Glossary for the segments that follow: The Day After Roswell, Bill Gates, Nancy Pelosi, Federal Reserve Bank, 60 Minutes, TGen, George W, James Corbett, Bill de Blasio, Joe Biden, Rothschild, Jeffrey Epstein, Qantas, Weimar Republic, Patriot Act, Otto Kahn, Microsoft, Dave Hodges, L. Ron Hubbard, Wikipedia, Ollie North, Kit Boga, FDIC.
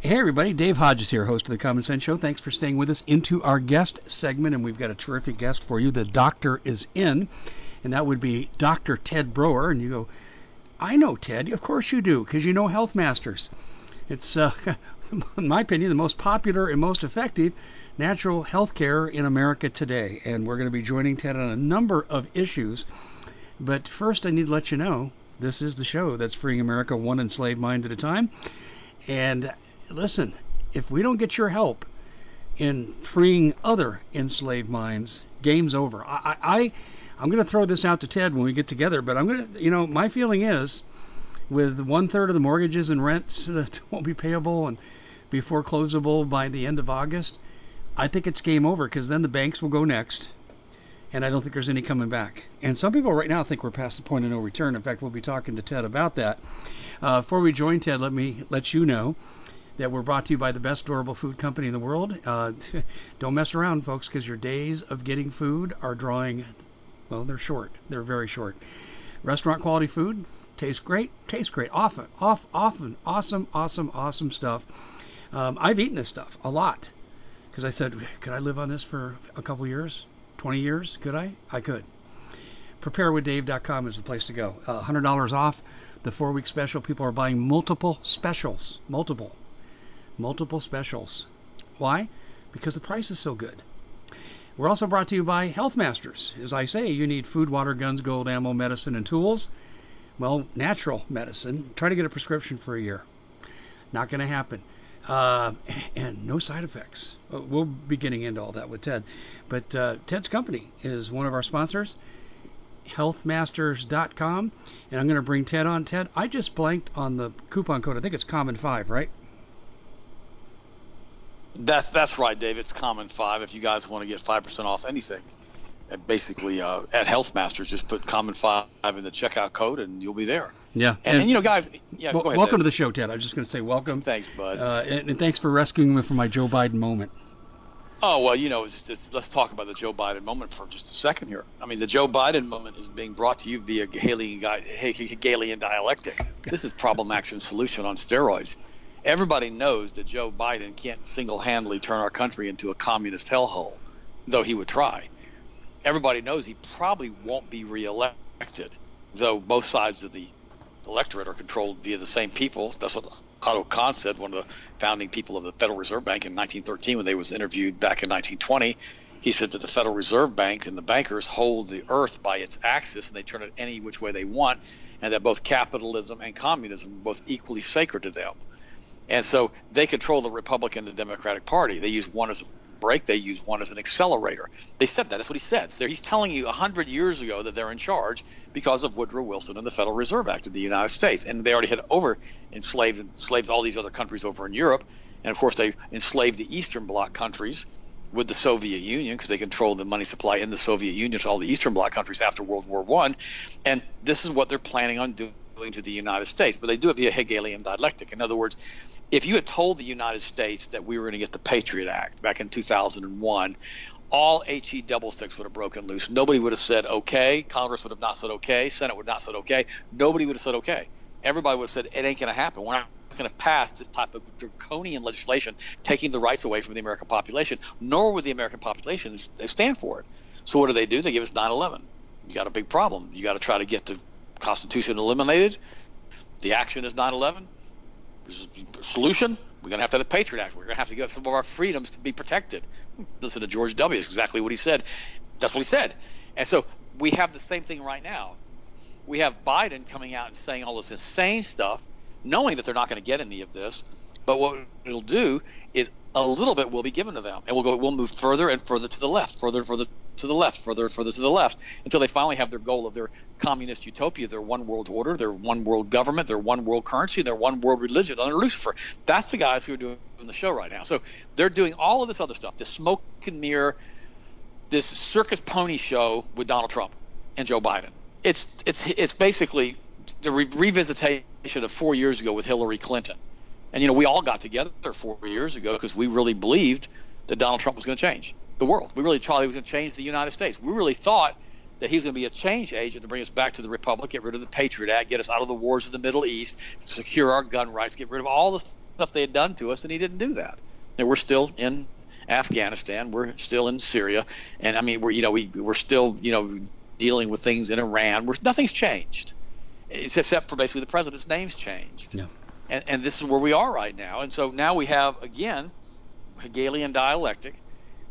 Hey everybody, Dave Hodges here, host of The Common Sense Show. Thanks for staying with us into our guest segment, and we've got a terrific guest for you. The doctor is in, and that would be Dr. Ted Broer. And you go, I know Ted. Of course you do, because you know Health Masters. It's, in my opinion, the most popular and most effective natural health care in America today. And we're going to be joining Ted on a number of issues. But first, I need to let you know, this is the show that's freeing America one enslaved mind at a time. And listen, if we don't get your help in freeing other enslaved minds, game's over. I'm going to throw this out to Ted when we get together, but I'm going to, you know, my feeling is with 1/3 of the mortgages and rents that won't be payable and be foreclosable by the end of August, I think it's game over, because then the banks will go next, and I don't think there's any coming back. And some people right now think we're past the point of no return. In fact, we'll be talking to Ted about that. Before we join Ted, let me let you know that we're brought to you by the best durable food company in the world. Don't mess around, folks, because your days of getting food are drawing, well, they're short. They're very short. Restaurant quality food, tastes great, often, awesome stuff. I've eaten this stuff a lot, because I said, could I live on this for a couple years, 20 years, could I? I could. Preparewithdave.com is the place to go. $100 off the 4-week special. People are buying multiple specials, multiple specials. Why? Because the price is so good. We're also brought to you by Health Masters. As I say, you need food, water, guns, gold, ammo, medicine, and tools. Well, natural medicine. Try to get a prescription for a year. Not going to happen. And no side effects. We'll be getting into all that with Ted. But Ted's company is one of our sponsors, healthmasters.com. And I'm going to bring Ted on. Ted, I just blanked on the coupon code. I think it's Common 5, right? That's right, Dave. It's Common 5. If you guys want to get 5% off anything, and basically at Health Masters, just put Common 5 in the checkout code, and you'll be there. Yeah, and you know, guys. Yeah, go ahead, welcome Dave. To the show, Ted. I was just going to say welcome. Thanks, bud. And thanks for rescuing me from my Joe Biden moment. Oh well, you know, let's talk about the Joe Biden moment for just a second here. I mean, the Joe Biden moment is being brought to you via Hegelian dialectic. This is problem, action, solution on steroids. Everybody knows that Joe Biden can't single-handedly turn our country into a communist hellhole, though he would try. Everybody knows he probably won't be reelected, though both sides of the electorate are controlled via the same people. That's what Otto Kahn said, one of the founding people of the Federal Reserve Bank in 1913 when they was interviewed back in 1920. He said that the Federal Reserve Bank and the bankers hold the earth by its axis, and they turn it any which way they want, and that both capitalism and communism are both equally sacred to them. And so they control the Republican and Democratic Party. They use one as a brake. They use one as an accelerator. They said that. That's what he said. So he's telling you 100 years ago that they're in charge because of Woodrow Wilson and the Federal Reserve Act of the United States. And they already had enslaved all these other countries over in Europe. And, of course, they enslaved the Eastern Bloc countries with the Soviet Union, because they controlled the money supply in the Soviet Union to all the Eastern Bloc countries after World War I. And this is what they're planning on doing to the United States, but they do it via Hegelian dialectic. In other words, if you had told the United States that we were going to get the Patriot Act back in 2001, all HE double sticks would have broken loose. Nobody would have said okay. Congress would have not said okay. Senate would have not said okay. Nobody would have said okay. Everybody would have said it ain't going to happen. We're not going to pass this type of draconian legislation taking the rights away from the American population, nor would the American population stand for it. So what do? They give us 9/11. You got a big problem. You got to try to get to Constitution eliminated. The action is 9/11. Solution: we're going to have the Patriot Act. We're going to have to get some of our freedoms to be protected. Listen to George W. That's exactly what he said. That's what he said. And so we have the same thing right now. We have Biden coming out and saying all this insane stuff, knowing that they're not going to get any of this. But what it'll do is a little bit will be given to them, and we'll move further and further to the left, further and further to the left, further and further to the left, until they finally have their goal of their communist utopia, their one world order, their one world government, their one world currency, their one world religion under Lucifer. That's the guys who are doing the show right now. So they're doing all of this other stuff, this smoke and mirror, this circus pony show with Donald Trump and Joe Biden. It's basically the revisitation of 4 years ago with Hillary Clinton. And, you know, we all got together 4 years ago because we really believed that Donald Trump was going to change the world. We really thought he was going to change the United States. We really thought that he was going to be a change agent to bring us back to the Republic, get rid of the Patriot Act, get us out of the wars of the Middle East, secure our gun rights, get rid of all the stuff they had done to us, and he didn't do that. And we're still in Afghanistan, we're still in Syria, and I mean, we're still, dealing with things in Iran. Nothing's changed, except for basically the president's name's changed. Yeah. And this is where we are right now. And so now we have, again, Hegelian dialectic.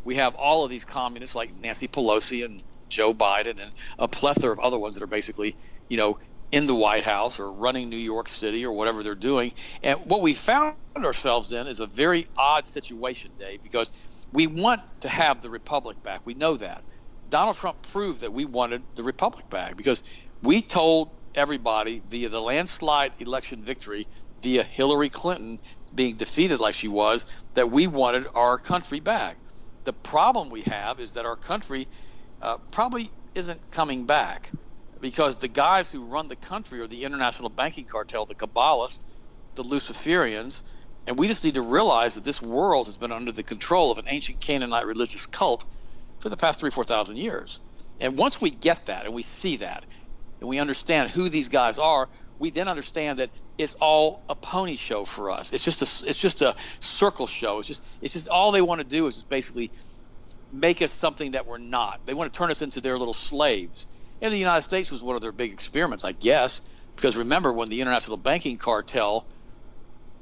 We have all of these communists like Nancy Pelosi and Joe Biden and a plethora of other ones that are basically, in the White House or running New York City or whatever they're doing. And what we found ourselves in is a very odd situation, Dave, because we want to have the republic back. We know that. Donald Trump proved that we wanted the republic back because we told everybody via the landslide election victory, via Hillary Clinton being defeated like she was, that we wanted our country back. The problem we have is that our country probably isn't coming back, because the guys who run the country are the international banking cartel, the Kabbalists, the Luciferians, and we just need to realize that this world has been under the control of an ancient Canaanite religious cult for the past 3,000 or 4,000 years. And once we get that and we see that and we understand who these guys are, we then understand that it's all a pony show for us. It's just a circle show. It's just all they want to do is just basically make us something that we're not. They want to turn us into their little slaves. And the United States was one of their big experiments, I guess, because remember when the international banking cartel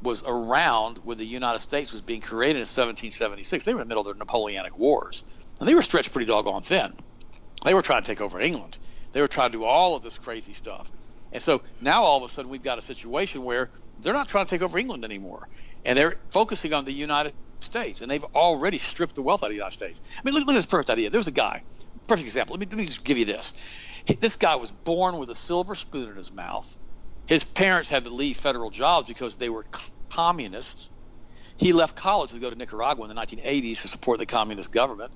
was around, when the United States was being created in 1776, they were in the middle of their Napoleonic Wars. And they were stretched pretty doggone thin. They were trying to take over England. They were trying to do all of this crazy stuff. And so now all of a sudden we've got a situation where they're not trying to take over England anymore. And they're focusing on the United States. And they've already stripped the wealth out of the United States. I mean, look at this perfect idea. There's a guy. Perfect example. Let me just give you this. This guy was born with a silver spoon in his mouth. His parents had to leave federal jobs because they were communists. He left college to go to Nicaragua in the 1980s to support the communist government.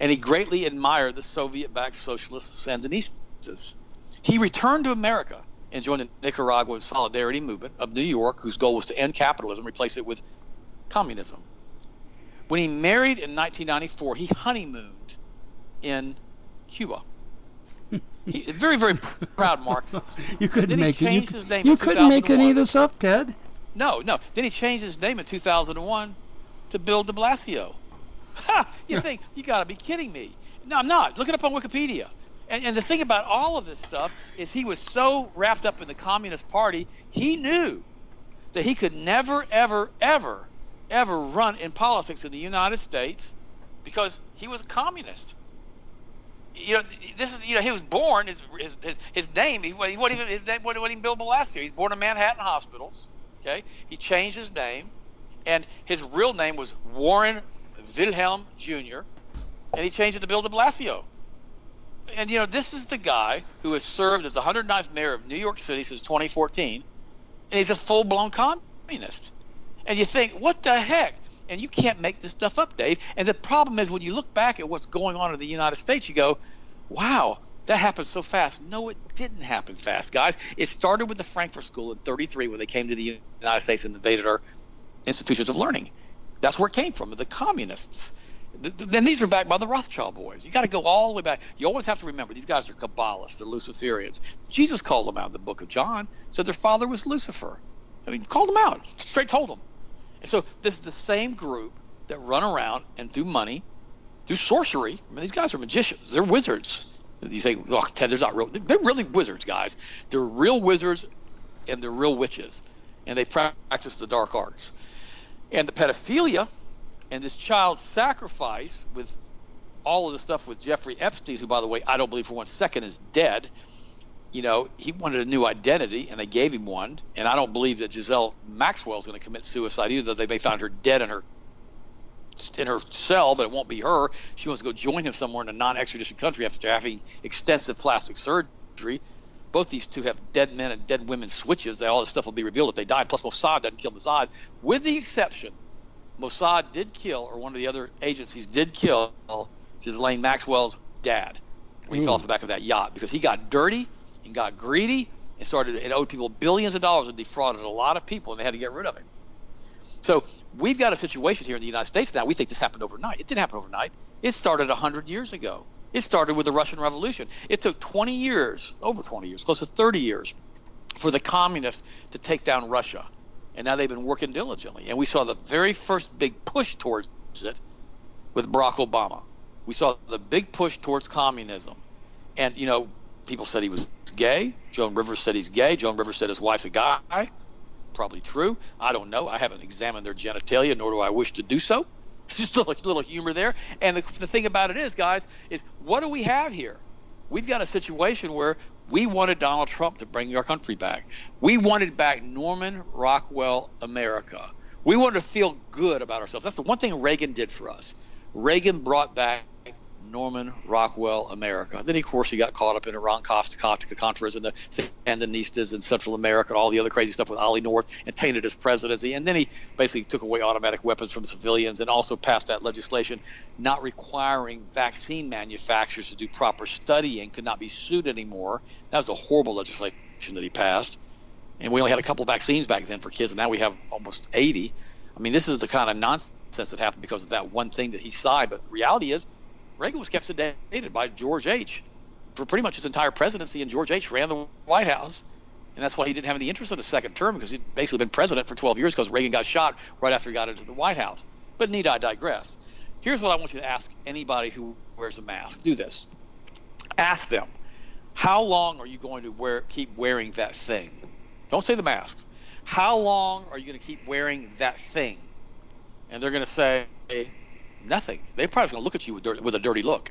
And he greatly admired the Soviet-backed socialist Sandinistas. He returned to America and joined the Nicaraguan Solidarity Movement of New York, whose goal was to end capitalism, replace it with communism. When he married in 1994, he honeymooned in Cuba. He, very, very proud Marxist. You couldn't make any of this up, Ted. No. Then he changed his name in 2001 to Bill de Blasio. Ha! You think, you got to be kidding me. No, I'm not. Look it up on Wikipedia. And the thing about all of this stuff is he was so wrapped up in the Communist Party, he knew that he could never, ever, ever, ever run in politics in the United States because he was a communist. He was born, his name, he wasn't even Bill Blasio. He's born in Manhattan hospitals, okay? He changed his name, and his real name was Warren Wilhelm Jr., and he changed it to Bill de Blasio. And, this is the guy who has served as the 109th mayor of New York City since 2014, and he's a full-blown communist. And you think, what the heck? And you can't make this stuff up, Dave. And the problem is when you look back at what's going on in the United States, you go, wow, that happened so fast. No, it didn't happen fast, guys. It started with the Frankfurt School in 1933 when they came to the United States and invaded our institutions of learning. That's where it came from, the communists. Then these are backed by the Rothschild boys. You got to go all the way back. You always have to remember these guys are Kabbalists, they're Luciferians. Jesus called them out in the book of John, said their father was Lucifer. I mean, called them out, straight told them. And so this is the same group that run around and do money, do sorcery. I mean, these guys are magicians. They're wizards. You say, oh, Ted, there's not real. They're really wizards, guys. They're real wizards and they're real witches. And they practice the dark arts. And the pedophilia and this child sacrifice with all of the stuff with Jeffrey Epstein, who, by the way, I don't believe for one second is dead. He wanted a new identity, and they gave him one. And I don't believe that Ghislaine Maxwell is going to commit suicide either, though they may find her dead in her cell, but it won't be her. She wants to go join him somewhere in a non-extradition country after having extensive plastic surgery. Both these two have dead men and dead women switches. All this stuff will be revealed if they die. Plus, Mossad doesn't kill Mossad, with the exception Mossad did kill, or one of the other agencies did kill, Ghislaine Maxwell's dad when he fell off the back of that yacht, because he got dirty and got greedy and owed people billions of dollars and defrauded a lot of people, and they had to get rid of him. So we've got a situation here in the United States now. We think this happened overnight. It didn't happen overnight. It started 100 years ago. It started with the Russian Revolution. It took 20 years, over 20 years, close to 30 years, for the communists to take down Russia. and now they've been working diligently. And we saw the very first big push towards it with Barack Obama. We saw the big push towards communism. And, you know, people said he was gay. Joan Rivers said he's gay. Joan Rivers said his wife's a guy. Probably true. I don't know. I haven't examined their genitalia, nor do I wish to do so. Just a little humor there. And the thing about it is, guys, is what do we have here? We've got a situation where we wanted Donald Trump to bring our country back. We wanted back Norman Rockwell America. We wanted to feel good about ourselves. That's the one thing Reagan did for us. Reagan brought back Norman Rockwell America. Then, of course, he got caught up in Iran Contras and the Sandinistas in Central America and all the other crazy stuff with Ollie North, and tainted his presidency. And then he basically took away automatic weapons from the civilians and also passed that legislation not requiring vaccine manufacturers to do proper studying, could not be sued anymore. That was a horrible legislation that he passed. And we only had a couple vaccines back then for kids, and now we have almost 80. I mean, this is the kind of nonsense that happened because of that one thing that he signed. But the reality is, Reagan was kept sedated by George H. for pretty much his entire presidency, and George H. ran the White House. And that's why he didn't have any interest in a second term, because he'd basically been president for 12 years because Reagan got shot right after he got into the White House. But need I digress? Here's what I want you to ask anybody who wears a mask. Do this. Ask them, how long are you going to keep wearing that thing? Don't say the mask. How long are you going to keep wearing that thing? And they're going to say, nothing. They're probably going to look at you with a dirty look,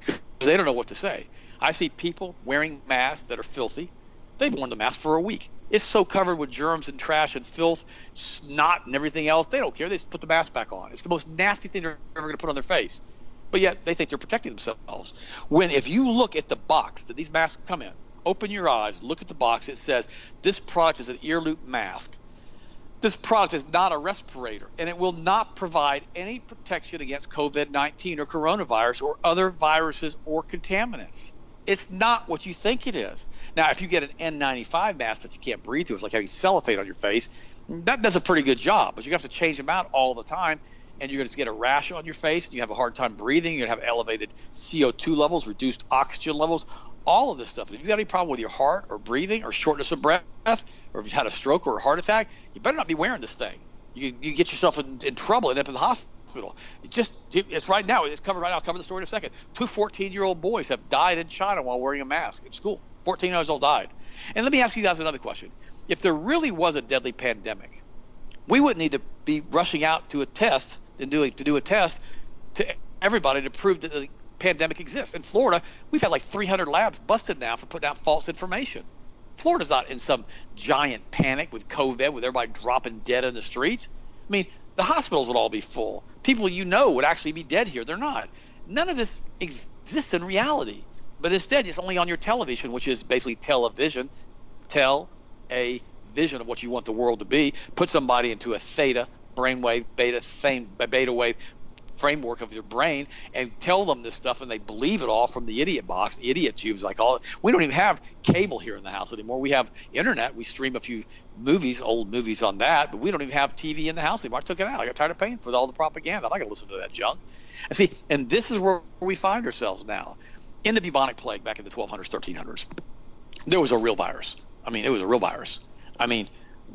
because they don't know what to say. I see people wearing masks that are filthy. They've worn the mask for a week. It's so covered with germs and trash and filth, snot and everything else. They don't care. They just put the mask back on. It's the most nasty thing they're ever going to put on their face. But yet they think they're protecting themselves. When if you look at the box that these masks come in, open your eyes, look at the box. It says this product is an ear loop mask. This product is not a respirator, and it will not provide any protection against COVID-19 or coronavirus or other viruses or contaminants. It's not what you think it is. Now, if you get an N95 mask that you can't breathe through, it's like having cellophane on your face, that does a pretty good job, but you have to change them out all the time, and you're going to get a rash on your face, and you have a hard time breathing, you're going to have elevated CO2 levels, reduced oxygen levels, all of this stuff. If you've got any problem with your heart or breathing or shortness of breath, or if you've had a stroke or a heart attack, you better not be wearing this thing. You get yourself in trouble and end up in the hospital. It's right now. It's covered right now. I'll cover the story in a second. Two 14-year-old boys have died in China while wearing a mask at school. 14 years old died. And let me ask you guys another question. If there really was a deadly pandemic, we wouldn't need to be rushing out to a test and do a test to everybody to prove that the pandemic exists. In Florida, we've had like 300 labs busted now for putting out false information. Florida's not in some giant panic with COVID, with everybody dropping dead in the streets. I mean, the hospitals would all be full. People you know would actually be dead here. They're not. None of this exists in reality. But instead, it's only on your television, which is basically television. Tell a vision of what you want the world to be. Put somebody into a theta brainwave, beta wave framework of your brain and tell them this stuff, and they believe it all from the idiot box, the idiot tubes, I call it. We don't even have cable here in the house anymore. We have internet. We stream a few movies, old movies on that, but we don't even have TV in the house anymore. I took it out. I got tired of paying for all the propaganda. I'm not going to listen to that junk. And see, and this is where we find ourselves now. In the bubonic plague back in the 1200s, 1300s, there was a real virus. I mean, it was a real virus. I mean,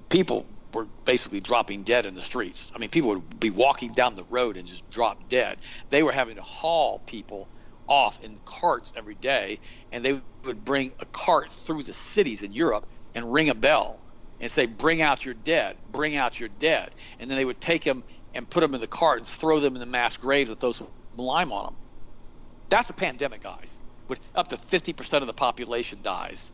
people were basically dropping dead in the streets. I mean, people would be walking down the road and just drop dead. They were having to haul people off in carts every day, and they would bring a cart through the cities in Europe and ring a bell and say, bring out your dead, bring out your dead. And then they would take them and put them in the cart and throw them in the mass graves and throw some lime on them. That's a pandemic, guys, with up to 50% of the population dies.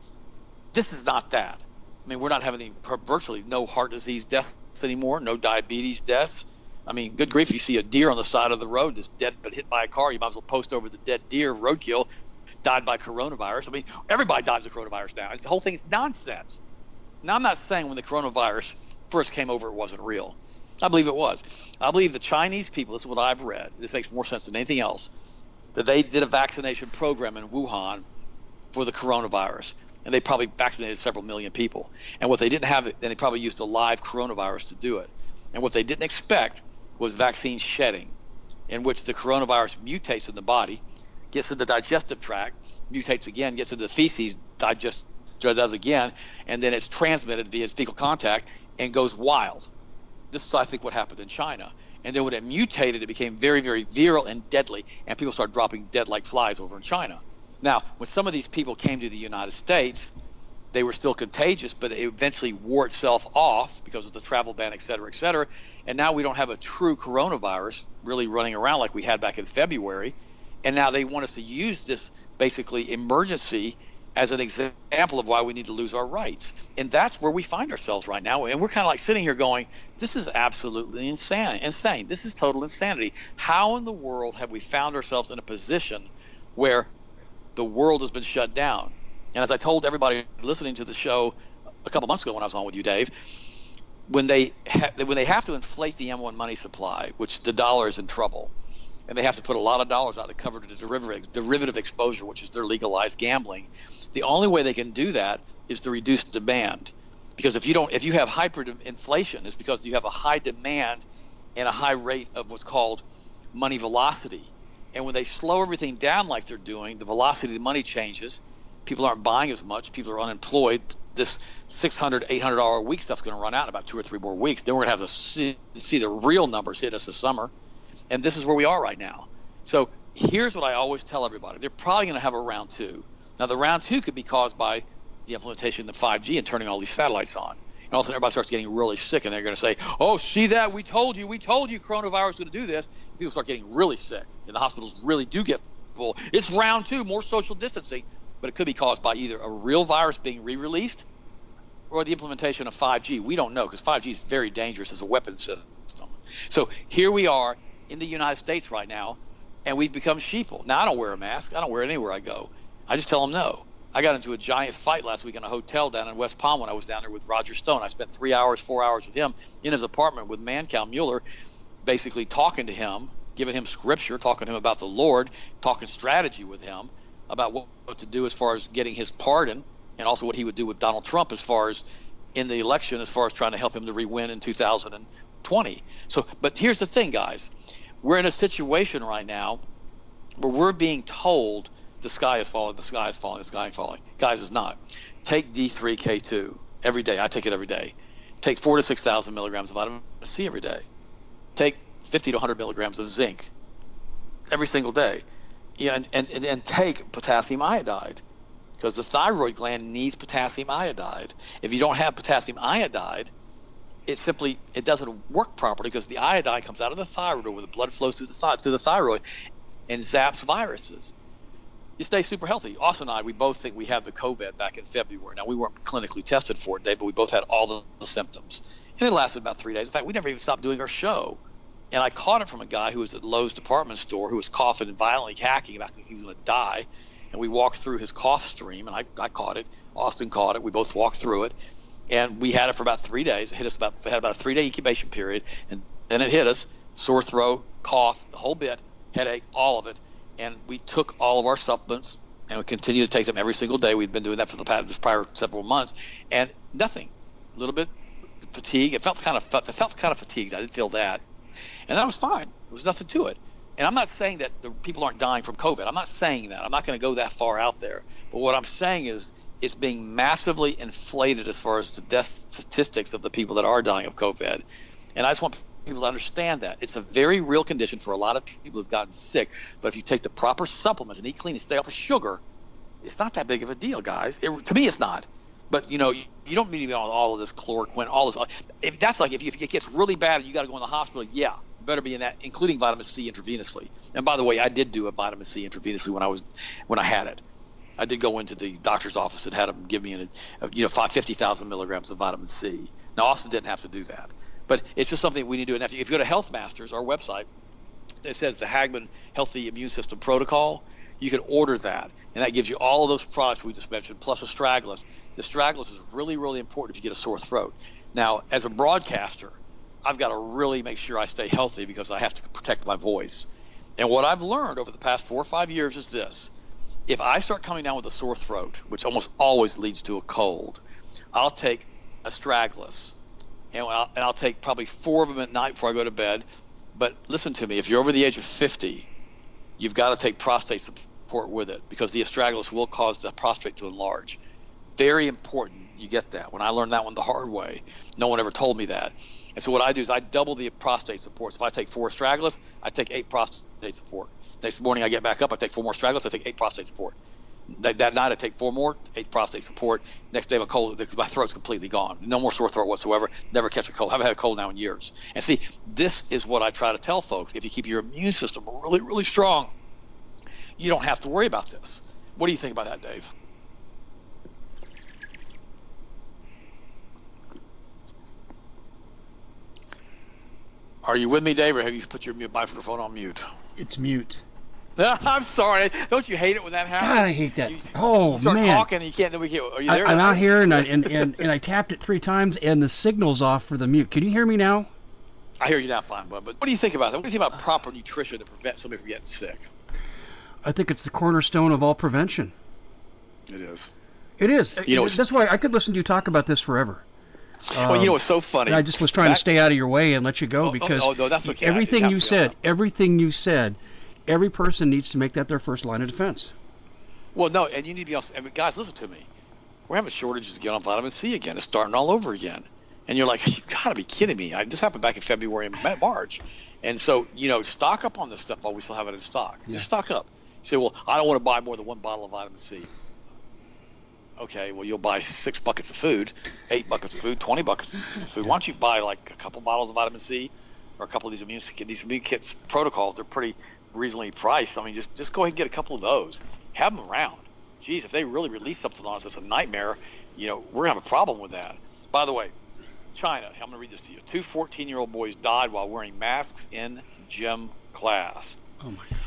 This is not that. I mean, we're not having virtually no heart disease deaths anymore, no diabetes deaths. I mean, good grief, you see a deer on the side of the road that's dead but hit by a car, you might as well post over the dead deer, roadkill, died by coronavirus. I mean, everybody dies of coronavirus now. The whole thing's nonsense. Now, I'm not saying when the coronavirus first came over it wasn't real. I believe it was. I believe the Chinese people, this is what I've read, this makes more sense than anything else, that they did a vaccination program in Wuhan for the coronavirus. And they probably vaccinated several million people. And what they didn't have, then they probably used a live coronavirus to do it. And what they didn't expect was vaccine shedding, in which the coronavirus mutates in the body, gets in the digestive tract, mutates again, gets into the feces, digests does again, and then it's transmitted via fecal contact and goes wild. This is, I think, what happened in China. And then when it mutated, it became very, very virile and deadly, and people started dropping dead like flies over in China. Now, when some of these people came to the United States, they were still contagious, but it eventually wore itself off because of the travel ban, et cetera, et cetera. And now we don't have a true coronavirus really running around like we had back in February. And now they want us to use this basically emergency as an example of why we need to lose our rights. And that's where we find ourselves right now. And we're kind of like sitting here going, this is absolutely insane. This is total insanity. How in the world have we found ourselves in a position where the world has been shut down? And as I told everybody listening to the show a couple months ago when I was on with you, Dave, when they have to inflate the M1 money supply, which the dollar is in trouble, and they have to put a lot of dollars out to cover the derivative exposure, which is their legalized gambling, the only way they can do that is to reduce demand. Because if you have hyperinflation, it's because you have a high demand and a high rate of what's called money velocity. And when they slow everything down like they're doing, the velocity of the money changes. People aren't buying as much. People are unemployed. This $600, $800 a week stuff's going to run out in about 2 or 3 more weeks. Then we're going to have to see the real numbers hit us this summer. And this is where we are right now. So here's what I always tell everybody. They're probably going to have a round 2. Now, the round 2 could be caused by the implementation of 5G and turning all these satellites on. And all of a sudden, everybody starts getting really sick. And they're going to say, oh, see that? We told you coronavirus was going to do this. And people start getting really sick. And the hospitals really do get full. It's round 2, more social distancing. But it could be caused by either a real virus being re-released or the implementation of 5G. We don't know, because 5G is very dangerous as a weapon system. So here we are in the United States right now, and we've become sheeple. Now, I don't wear a mask. I don't wear it anywhere I go. I just tell them no. I got into a giant fight last week in a hotel down in West Palm when I was down there with Roger Stone. I spent 4 hours with him in his apartment with Mancow Muller, basically talking to him, giving him scripture, talking to him about the Lord, talking strategy with him about what to do as far as getting his pardon, and also what he would do with Donald Trump as far as in the election, as far as trying to help him to re-win in 2020. So, but here's the thing, guys. We're in a situation right now where we're being told the sky is falling, the sky is falling, the sky is falling. Guys, it's not. Take D3, K2 every day. I take it every day. Take 4,000 to 6,000 milligrams of vitamin C every day. Take 50 to 100 milligrams of zinc every single day. Yeah, and take potassium iodide, because the thyroid gland needs potassium iodide. If you don't have potassium iodide, it doesn't work properly, because the iodide comes out of the thyroid, where the blood flows through the thyroid and zaps viruses. You stay super healthy. Austin and I, we both think we had the COVID back in February. Now, we weren't clinically tested for it, Dave, but we both had all the symptoms. And it lasted about 3 days. In fact, we never even stopped doing our show. And I caught it from a guy who was at Lowe's department store, who was coughing and violently hacking about he was going to die. And we walked through his cough stream, and I caught it. Austin caught it. We both walked through it. And we had it for about 3 days. It hit us had about a 3-day incubation period. And then it hit us, sore throat, cough, the whole bit, headache, all of it. And we took all of our supplements, and we continued to take them every single day. We've been doing that for the prior several months. And nothing, a little bit fatigue. It felt kind of fatigued. I didn't feel that. And that was fine. There was nothing to it. And I'm not saying that the people aren't dying from COVID. I'm not saying that. I'm not going to go that far out there. But what I'm saying is it's being massively inflated as far as the death statistics of the people that are dying of COVID. And I just want people to understand that. It's a very real condition for a lot of people who've gotten sick. But if you take the proper supplements and eat clean and stay off of sugar, it's not that big of a deal, guys. To me, it's not. But, you don't need to be on all of this chloroquine, all this. That's like if it gets really bad and you got to go in the hospital, yeah, better be in that, including vitamin C intravenously. And by the way, I did do a vitamin C intravenously when I had it. I did go into the doctor's office and had them give me, 50,000 milligrams of vitamin C. Now, Austin didn't have to do that. But it's just something we need to do. And if you go to Health Masters, our website, it says the Hagman Healthy Immune System Protocol. You can order that, and that gives you all of those products we just mentioned, plus astragalus. The astragalus is really, really important if you get a sore throat. Now, as a broadcaster, I've got to really make sure I stay healthy because I have to protect my voice. And what I've learned over the past 4 or 5 years is this. If I start coming down with a sore throat, which almost always leads to a cold, I'll take astragalus, and I'll take probably 4 of them at night before I go to bed. But listen to me, if you're over the age of 50, you've got to take prostate support with it, because the astragalus will cause the prostate to enlarge. Very important you get that. When I learned that one the hard way, no one ever told me that. And so what I do is I double the prostate supports. If I take 4 astragalus, I take 8 prostate support. Next morning I get back up, I take 4 more astragalus, I take 8 prostate support. That night I take 4 more, 8 prostate support. Next day I'm cold because my throat's completely gone. No more sore throat whatsoever. Never catch a cold. I haven't had a cold now in years. And see, this is what I try to tell folks. If you keep your immune system really, really strong, you don't have to worry about this. What do you think about that, Dave? Are you with me, Dave, or have you put your microphone on mute? It's mute. I'm sorry. Don't you hate it when that happens? God, I hate that. Oh, man. You start talking and you can't. Are you there? I'm out here, and I tapped it 3 times, and the signal's off for the mute. Can you hear me now? I hear you now, fine, bud. But what do you think about that? What do you think about proper nutrition to prevent somebody from getting sick? I think it's the cornerstone of all prevention. It is. It is. You know, that's why I could listen to you talk about this forever. Well, you know, it's so funny. I just was trying to stay out of your way and let you go because no, that's okay. Everything you said, every person needs to make that their first line of defense. Well, no, and you need to be honest. I mean, guys, listen to me. We're having shortages again on vitamin C again. It's starting all over again. And you're like, you got to be kidding me. This happened back in February and March. And so, you know, stock up on this stuff while we still have it in stock. Yeah. Just stock up. You say, well, I don't want to buy more than 1 bottle of vitamin C. Okay, well, you'll buy 6 buckets of food, 8 buckets of food, 20 buckets of food. Why don't you buy like a couple bottles of vitamin C or a couple of these immune kits protocols? They're pretty reasonably priced. I mean, just go ahead and get a couple of those. Have them around. Geez, if they really release something on us, it's a nightmare. You know, we're going to have a problem with that. By the way, China, I'm going to read this to you. 2 14-year-old boys died while wearing masks in gym class. Oh, my God.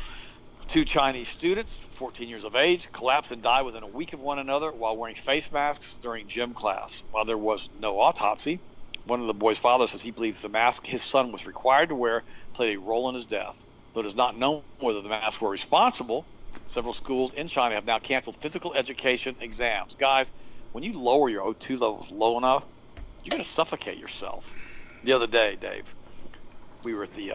2 Chinese students, 14 years of age, collapsed and died within a week of one another while wearing face masks during gym class. While there was no autopsy, one of the boy's father says he believes the mask his son was required to wear played a role in his death. Though it is not known whether the masks were responsible, several schools in China have now canceled physical education exams. Guys, when you lower your O2 levels low enough, you're going to suffocate yourself. The other day, Dave, we were at the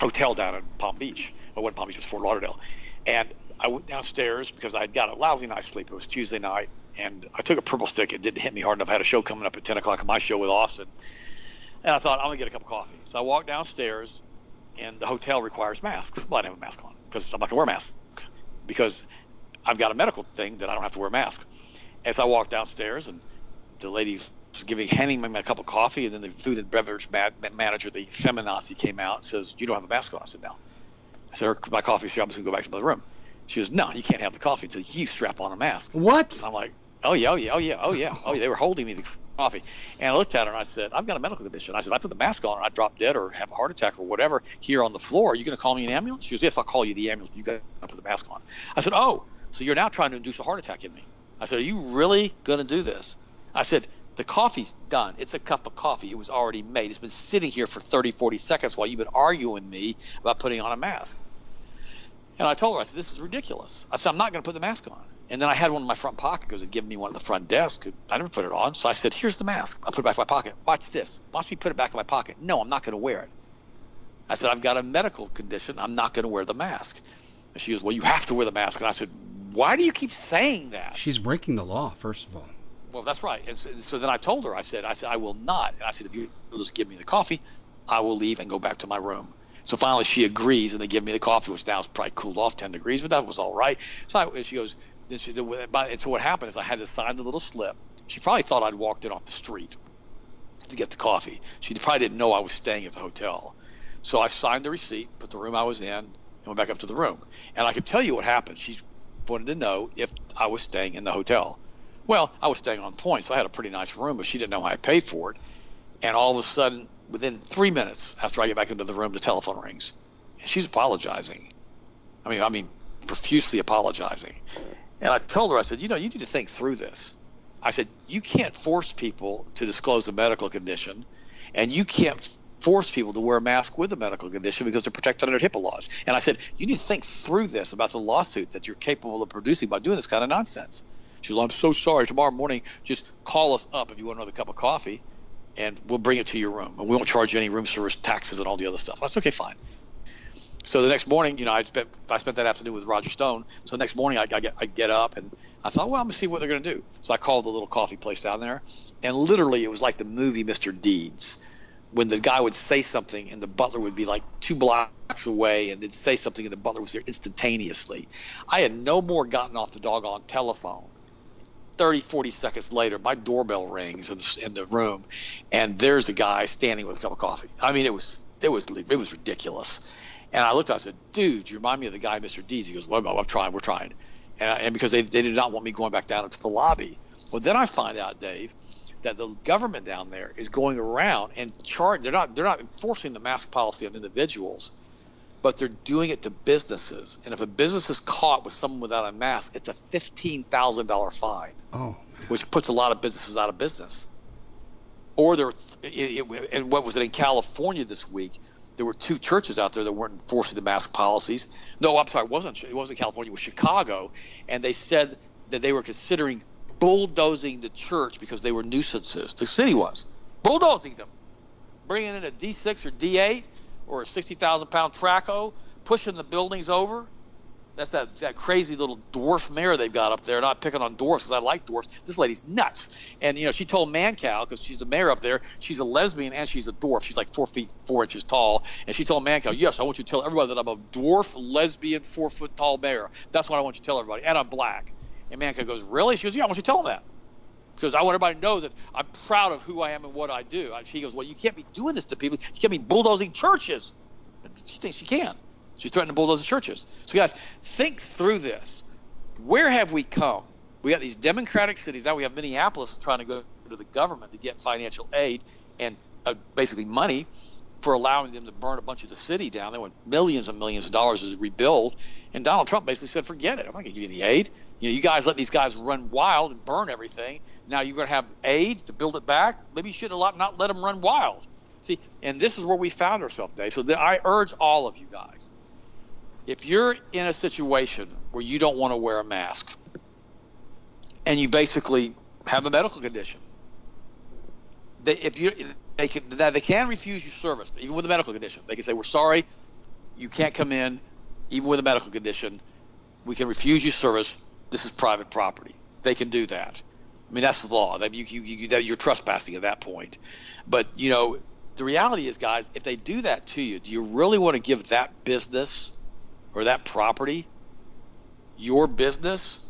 hotel down in Palm Beach. Well, it wasn't Palm Beach, it was Fort Lauderdale. And I went downstairs because I had got a lousy night's sleep. It was Tuesday night, and I took a purple stick. It didn't hit me hard enough. I had a show coming up at 10 o'clock on my show with Austin. And I thought, I'm going to get a cup of coffee. So I walked downstairs, and the hotel requires masks. Well, I didn't have a mask on because I'm not going to wear a mask because I've got a medical thing that I don't have to wear a mask. And so I walked downstairs, and the lady was handing me my cup of coffee, and then the food and beverage manager, the feminazi, came out and says, you don't have a mask on. I said, no. I said, my coffee's here. I'm just going to go back to my room. She goes, no, you can't have the coffee until you strap on a mask. What? And I'm like, oh, yeah. They were holding me the coffee. And I looked at her, and I said, I've got a medical condition. I said, I put the mask on, and I drop dead or have a heart attack or whatever here on the floor. Are you going to call me an ambulance? She goes, yes, I'll call you the ambulance. You got to put the mask on. I said, oh, so you're now trying to induce a heart attack in me. I said, are you really going to do this? I said, the coffee's done. It's a cup of coffee. It was already made. It's been sitting here for 30-40 seconds while you've been arguing with me about putting on a mask. And I told her, I said, this is ridiculous. I said, I'm not going to put the mask on. And then I had one in my front pocket because they'd given me one at the front desk. I never put it on. So I said, here's the mask. I'll put it back in my pocket. Watch this. Watch me put it back in my pocket. No, I'm not going to wear it. I said, I've got a medical condition. I'm not going to wear the mask. And she goes, well, you have to wear the mask. And I said, why do you keep saying that? She's breaking the law, first of all. Well, that's right. And so then I told her, I said, I will not. And I said, if you just give me the coffee, I will leave and go back to my room. So finally she agrees, and they give me the coffee, which now is probably cooled off 10 degrees, but that was all right. So so what happened is I had to sign the little slip. She probably thought I'd walked in off the street to get the coffee. She probably didn't know I was staying at the hotel. So I signed the receipt, put the room I was in, and went back up to the room. And I could tell you what happened. She wanted to know if I was staying in the hotel. Well, I was staying on point, so I had a pretty nice room, but she didn't know how I paid for it. And all of a sudden, within 3 minutes after I get back into the room, the telephone rings. And she's apologizing. I mean, profusely apologizing. And I told her, I said, you know, you need to think through this. I said, you can't force people to disclose a medical condition, and you can't force people to wear a mask with a medical condition because they're protected under HIPAA laws. And I said, you need to think through this about the lawsuit that you're capable of producing by doing this kind of nonsense. She goes, I'm so sorry. Tomorrow morning, just call us up if you want another cup of coffee, and we'll bring it to your room. And we won't charge you any room service taxes and all the other stuff. And I said, okay, fine. So the next morning, you know, I spent that afternoon with Roger Stone. So the next morning, I get up and I thought, well, I'm gonna see what they're gonna do. So I called the little coffee place down there, and literally it was like the movie Mr. Deeds, when the guy would say something and the butler would be like 2 blocks away and they'd say something and the butler was there instantaneously. I had no more gotten off the doggone telephone. 30, 40 seconds later, my doorbell rings in the room, and there's a guy standing with a cup of coffee. I mean, it was ridiculous. And I looked up, I said, dude, you remind me of the guy, Mr. Deeds. He goes, well, we're trying. And because they did not want me going back down into the lobby. Well, then I find out, Dave, that the government down there is going around and charge. They're not enforcing the mask policy on individuals, but they're doing it to businesses. And if a business is caught with someone without a mask, it's a $15,000 fine, which puts a lot of businesses out of business. Or and what was it in California this week? There were 2 churches out there that weren't enforcing the mask policies. No, I'm sorry, it wasn't California, it was Chicago, and they said that they were considering bulldozing the church because they were nuisances. The city was bulldozing them, bringing in a D6 or D8 or a 60,000-pound traco, pushing the buildings over. That's that crazy little dwarf mayor they've got up there. Not picking on dwarfs because I like dwarfs. This lady's nuts. And, you know, she told Mancow, because she's the mayor up there, she's a lesbian and she's a dwarf. She's like 4 feet 4 inches tall. And she told Mancow, yes, I want you to tell everybody that I'm a dwarf, lesbian, 4 foot tall mayor. That's what I want you to tell everybody. And I'm black. And Mancow goes, really? She goes, yeah, I want you to tell them that. Because I want everybody to know that I'm proud of who I am and what I do. And she goes, well, you can't be doing this to people. You can't be bulldozing churches. And she thinks she can. She's threatening to bulldoze the churches. So, guys, think through this. Where have we come? We got these democratic cities. Now we have Minneapolis trying to go to the government to get financial aid and basically money for allowing them to burn a bunch of the city down. They went millions and millions of dollars to rebuild. And Donald Trump basically said, forget it. I'm not going to give you any aid. You know, you guys let these guys run wild and burn everything. Now you're going to have aid to build it back. Maybe you should have not let them run wild. See, and this is where we found ourselves today. So I urge all of you guys. If you're in a situation where you don't want to wear a mask and you basically have a medical condition, they can refuse you service, even with a medical condition. They can say, we're sorry, you can't come in, even with a medical condition. We can refuse you service. This is private property. They can do that. I mean, that's the law. You're trespassing at that point. But, you know, the reality is, guys, if they do that to you, do you really want to give that business or that property, your business,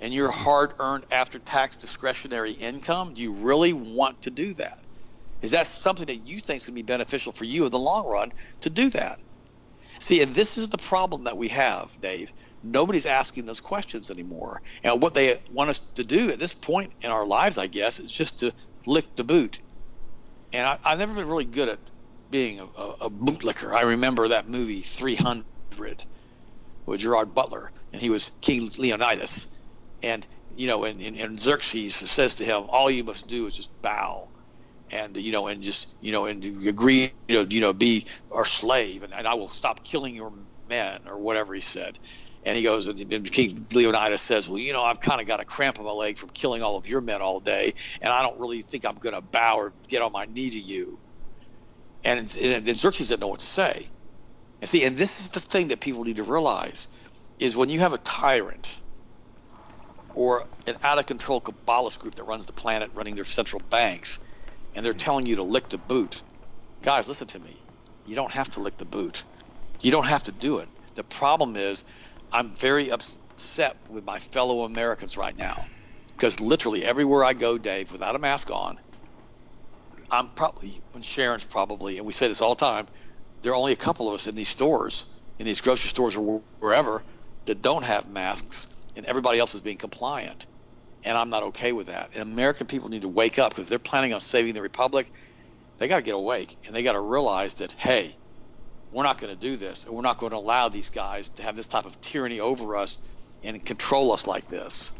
and your hard-earned after-tax discretionary income? Do you really want to do that? Is that something that you think is going to be beneficial for you in the long run to do that? See, and this is the problem that we have, Dave. Nobody's asking those questions anymore. And what they want us to do at this point in our lives, I guess, is just to lick the boot. And I've never been really good at being a bootlicker. I remember that movie 300. With Gerard Butler, and he was King Leonidas, and you know, and Xerxes says to him, all you must do is just bow, and you know, and just you know, and agree, you know, be our slave, and I will stop killing your men, or whatever he said. And he goes, and King Leonidas says, well, you know, I've kind of got a cramp in my leg from killing all of your men all day, and I don't really think I'm going to bow or get on my knee to you. And Xerxes didn't know what to say. And see, and this is the thing that people need to realize, is when you have a tyrant or an out-of-control Kabbalist group that runs the planet, running their central banks, and they're telling you to lick the boot. Guys, listen to me. You don't have to lick the boot. You don't have to do it. The problem is I'm very upset with my fellow Americans right now, because literally everywhere I go, Dave, without a mask on, I'm probably, and Sharon's probably, and we say this all the time, there are only a couple of us in these stores, in these grocery stores or wherever, that don't have masks, and everybody else is being compliant. And I'm not okay with that. And American people need to wake up, because if they're planning on saving the republic, they got to get awake, and they got to realize that, hey, we're not going to do this, and we're not going to allow these guys to have this type of tyranny over us and control us like this.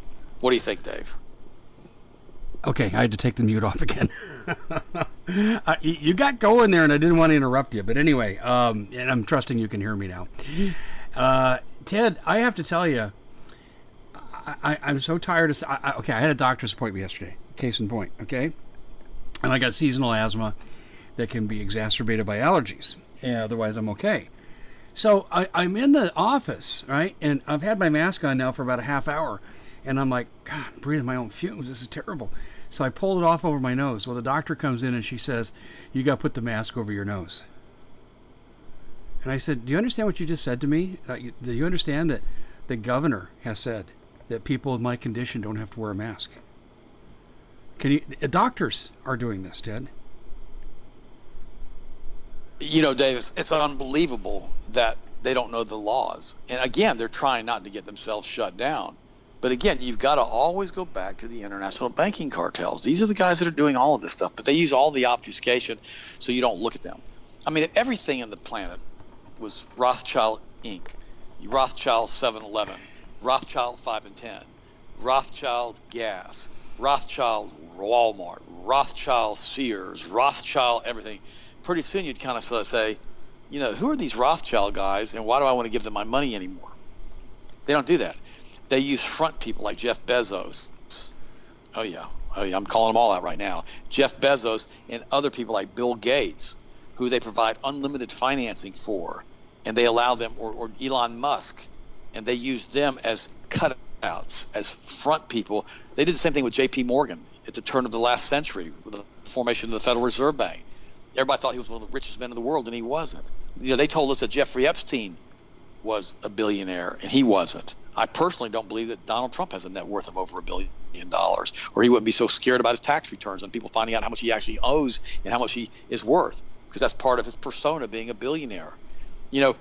What do you think, Dave? Okay, I had to take the mute off again. You got going there, and I didn't want to interrupt you. But anyway, and I'm trusting you can hear me now. Ted, I have to tell you, I'm so tired of... I had a doctor's appointment yesterday, case in point, okay? And I got seasonal asthma that can be exacerbated by allergies. Yeah, otherwise, I'm okay. So I'm in the office, right? And I've had my mask on now for about a half hour. And I'm like, God, I'm breathing my own fumes. This is terrible. So I pulled it off over my nose. Well, the doctor comes in and she says, you got to put the mask over your nose. And I said, do you understand what you just said to me? Do you understand that the governor has said that people in my condition don't have to wear a mask? Doctors are doing this, Ted. You know, Dave, it's unbelievable that they don't know the laws. And again, they're trying not to get themselves shut down. But again, you've got to always go back to the international banking cartels. These are the guys that are doing all of this stuff, but they use all the obfuscation so you don't look at them. I mean, everything on the planet was Rothschild Inc., Rothschild 7-Eleven, Rothschild 5 and 10, Rothschild Gas, Rothschild Walmart, Rothschild Sears, Rothschild everything. Pretty soon you'd kind of sort of say, you know, who are these Rothschild guys and why do I want to give them my money anymore? They don't do that. They use front people like Jeff Bezos. Oh yeah, I'm calling them all out right now. Jeff Bezos and other people like Bill Gates, who they provide unlimited financing for, and they allow them, or Elon Musk, and they use them as cutouts, as front people. They did the same thing with JP Morgan at the turn of the last century with the formation of the Federal Reserve Bank. Everybody thought he was one of the richest men in the world, and he wasn't. You know, they told us that Jeffrey Epstein was a billionaire, and he wasn't. I personally don't believe that Donald Trump has a net worth of over $1 billion, or he wouldn't be so scared about his tax returns and people finding out how much he actually owes and how much he is worth, because that's part of his persona, being a billionaire. You know,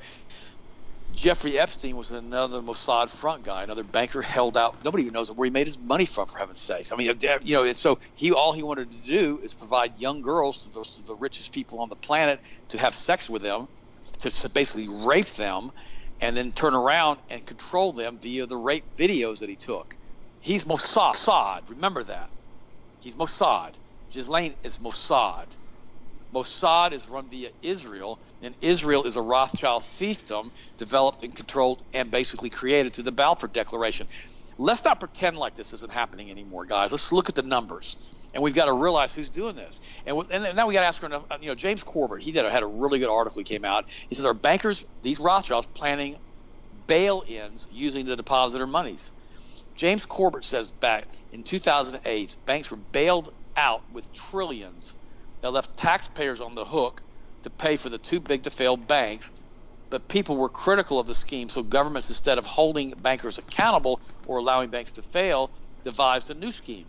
Jeffrey Epstein was another Mossad front guy, another banker held out. Nobody even knows where he made his money from, for heaven's sakes. I mean, you know, and so all he wanted to do is provide young girls to the richest people on the planet to have sex with them, to basically rape them, and then turn around and control them via the rape videos that he took. He's Mossad. Remember that. He's Mossad. Ghislaine is Mossad. Mossad is run via Israel, and Israel is a Rothschild fiefdom developed and controlled and basically created through the Balfour Declaration. Let's not pretend like this isn't happening anymore, guys. Let's look at the numbers. And we've got to realize who's doing this. And now we got to ask her, you know, James Corbett, had a really good article he came out. He says, our bankers, these Rothschilds, planning bail-ins using the depositor monies. James Corbett says back in 2008, banks were bailed out with trillions that left taxpayers on the hook to pay for the too big to fail banks. But people were critical of the scheme, so governments, instead of holding bankers accountable or allowing banks to fail, devised a new scheme.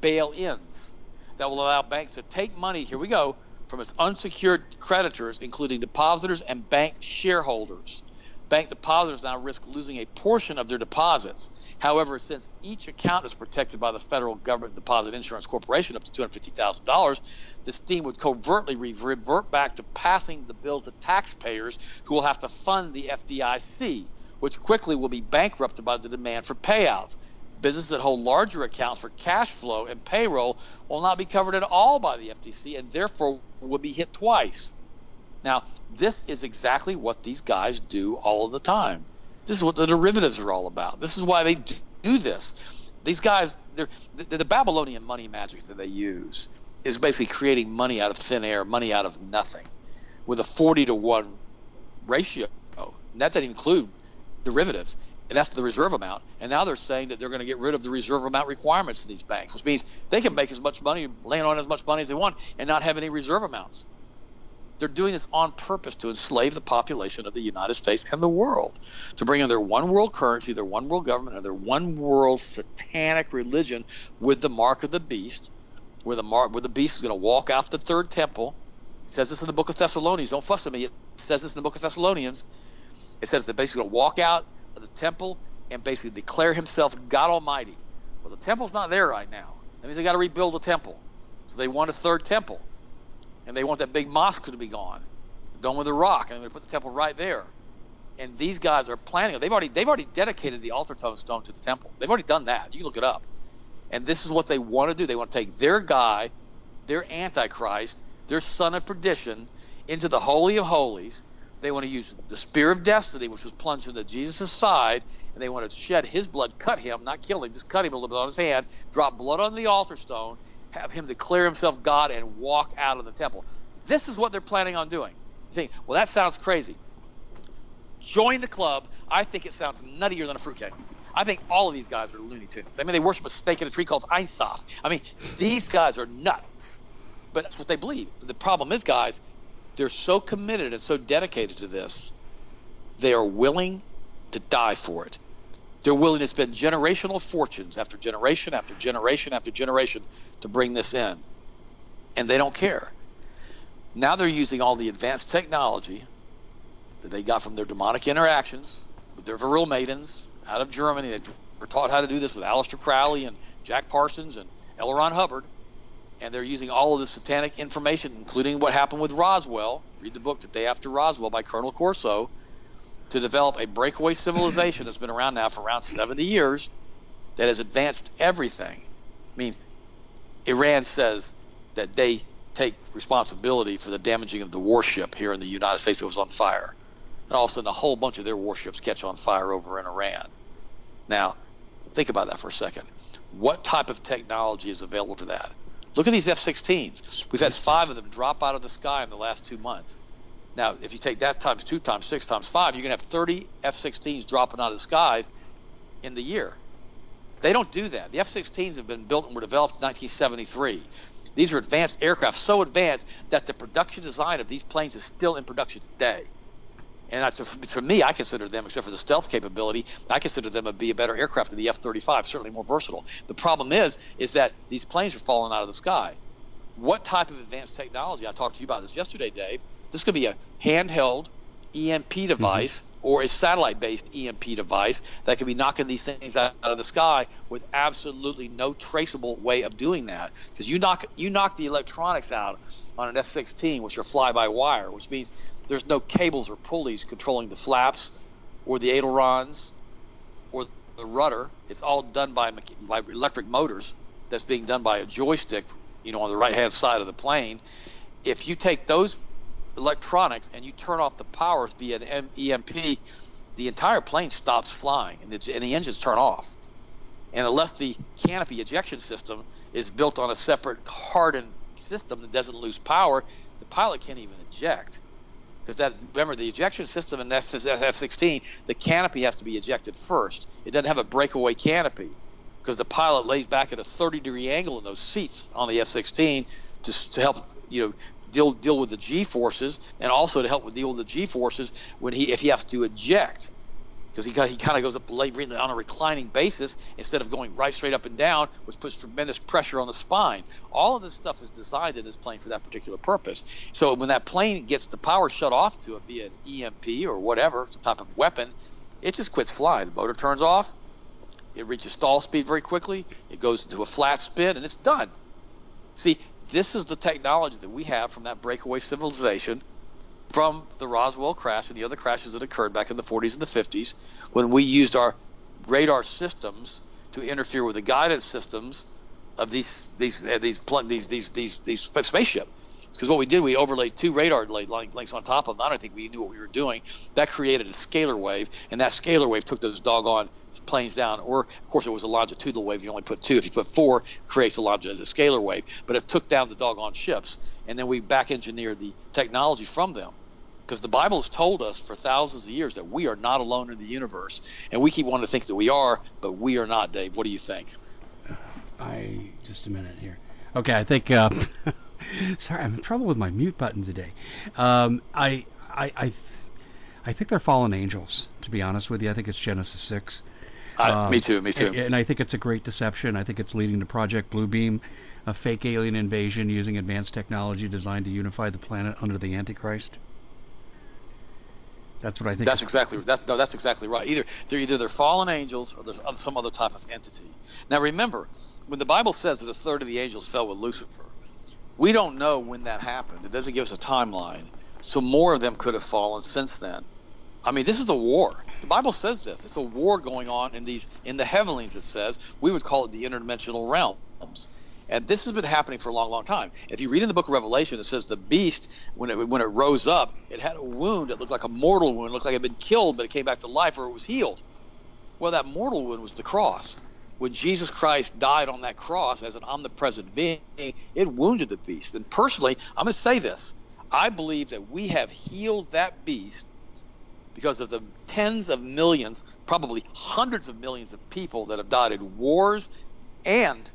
Bail-ins that will allow banks to take money, here we go, from its unsecured creditors, including depositors and bank shareholders. Bank depositors now risk losing a portion of their deposits. However, since each account is protected by the federal government Deposit Insurance Corporation up to $250,000, the scheme would covertly revert back to passing the bill to taxpayers who will have to fund the FDIC, which quickly will be bankrupted by the demand for payouts. Businesses that hold larger accounts for cash flow and payroll will not be covered at all by the FDIC and therefore will be hit twice. Now, this is exactly what these guys do all of the time. This is what the derivatives are all about. This is why they do this. These guys, the Babylonian money magic that they use is basically creating money out of thin air, money out of nothing, with a 40-to-1 ratio. And that doesn't include derivatives. And that's the reserve amount. And now they're saying that they're going to get rid of the reserve amount requirements in these banks, which means they can make as much money, land on as much money as they want, and not have any reserve amounts. They're doing this on purpose to enslave the population of the United States and the world, to bring in their one world currency, their one world government, and their one world satanic religion with the mark of the beast, where the beast is going to walk out the third temple. It says this in the book of Thessalonians. Don't fuss at me. It says this in the book of Thessalonians. It says they're basically going to walk out of the temple and basically declare himself God Almighty. Well, the temple's not there right now. That means they got to rebuild the temple. So they want a third temple, and they want that big mosque to be gone. Done with the rock, and they're going to put the temple right there. And these guys are planning. They've already dedicated the altar stone to the temple. They've already done that. You can look it up. And this is what they want to do. They want to take their guy, their Antichrist, their son of perdition, into the Holy of Holies. They want to use the spear of destiny, which was plunged into Jesus' side, and they want to shed his blood, cut him, not kill him, just cut him a little bit on his hand, drop blood on the altar stone, have him declare himself God, and walk out of the temple. This is what they're planning on doing. You think, well, that sounds crazy. Join the club. I think it sounds nuttier than a fruitcake. I think all of these guys are Looney Tunes. I mean, they worship a snake in a tree called Einsoft. I mean, these guys are nuts. But that's what they believe. The problem is, guys, they're so committed and so dedicated to this, they are willing to die for it. They're willing to spend generational fortunes after generation after generation after generation to bring this in. And they don't care. Now they're using all the advanced technology that they got from their demonic interactions with their virile maidens out of Germany. They were taught how to do this with Aleister Crowley and Jack Parsons and L. Ron Hubbard. And they're using all of this satanic information, including what happened with Roswell. Read the book The Day After Roswell by Colonel Corso, to develop a breakaway civilization that's been around now for around 70 years that has advanced everything. I mean, Iran says that they take responsibility for the damaging of the warship here in the United States that was on fire. And all of a sudden, a whole bunch of their warships catch on fire over in Iran. Now, think about that for a second. What type of technology is available for that? Look at these F-16s. We've had 5 of them drop out of the sky in the last 2 months. Now, if you take that times 2 times 6 times 5, you're going to have 30 F-16s dropping out of the skies in the year. They don't do that. The F-16s have been built and were developed in 1973. These are advanced aircraft, so advanced that the production design of these planes is still in production today. And that's, for me, I consider them, except for the stealth capability, I consider them to be a better aircraft than the F-35, certainly more versatile. The problem is that these planes are falling out of the sky. What type of advanced technology? I talked to you about this yesterday, Dave. This could be a handheld EMP device or a satellite-based EMP device that could be knocking these things out of the sky with absolutely no traceable way of doing that. Because you knock the electronics out on an F-16, which are fly-by-wire, which means there's no cables or pulleys controlling the flaps or the ailerons or the rudder. It's all done by electric motors that's being done by a joystick, you know, on the right-hand side of the plane. If you take those electronics and you turn off the powers via an EMP, the entire plane stops flying and the engines turn off. And unless the canopy ejection system is built on a separate hardened system that doesn't lose power, the pilot can't even eject. Because remember, the ejection system in F-16, the canopy has to be ejected first. It doesn't have a breakaway canopy because the pilot lays back at a 30-degree angle in those seats on the F-16 to help, you know, deal with the G-forces, and also to help deal with the G-forces when if he has to eject, because he kind of goes up on a reclining basis instead of going right straight up and down, which puts tremendous pressure on the spine. All of this stuff is designed in this plane for that particular purpose. So when that plane gets the power shut off to it via an EMP or whatever, some type of weapon, it just quits flying. The motor turns off, it reaches stall speed very quickly, it goes into a flat spin, and it's done. See, this is the technology that we have from that breakaway civilization, from the Roswell crash and the other crashes that occurred back in the 40s and the 50s, when we used our radar systems to interfere with the guidance systems of these spaceship. Because what we did, we overlaid 2 radar links on top of them. I don't think we knew what we were doing. That created a scalar wave, and that scalar wave took those doggone planes down. Or, of course, it was a longitudinal wave. You only put 2. If you put 4, it creates a scalar wave. But it took down the doggone ships, and then we back-engineered the technology from them. Because the Bible has told us for thousands of years that we are not alone in the universe. And we keep wanting to think that we are, but we are not, Dave. What do you think? Just a minute here. Okay, I think... Sorry, I'm in trouble with my mute button today. I think they're fallen angels, to be honest with you. I think it's Genesis 6. Me too. And I think it's a great deception. I think it's leading to Project Bluebeam, a fake alien invasion using advanced technology designed to unify the planet under the Antichrist. That's what I think. That's exactly right. Either they're fallen angels or there's some other type of entity. Now remember, when the Bible says that a third of the angels fell with Lucifer, we don't know when that happened. It doesn't give us a timeline. So more of them could have fallen since then. I mean, this is a war. The Bible says this. It's a war going on in the heavenlies, it says. We would call it the interdimensional realms. And this has been happening for a long, long time. If you read in the book of Revelation, it says the beast, when it rose up, it had a wound that looked like a mortal wound. It looked like it had been killed, but it came back to life or it was healed. Well, that mortal wound was the cross. When Jesus Christ died on that cross as an omnipresent being, it wounded the beast. And personally, I'm going to say this. I believe that we have healed that beast because of the tens of millions, probably hundreds of millions of people that have died in wars and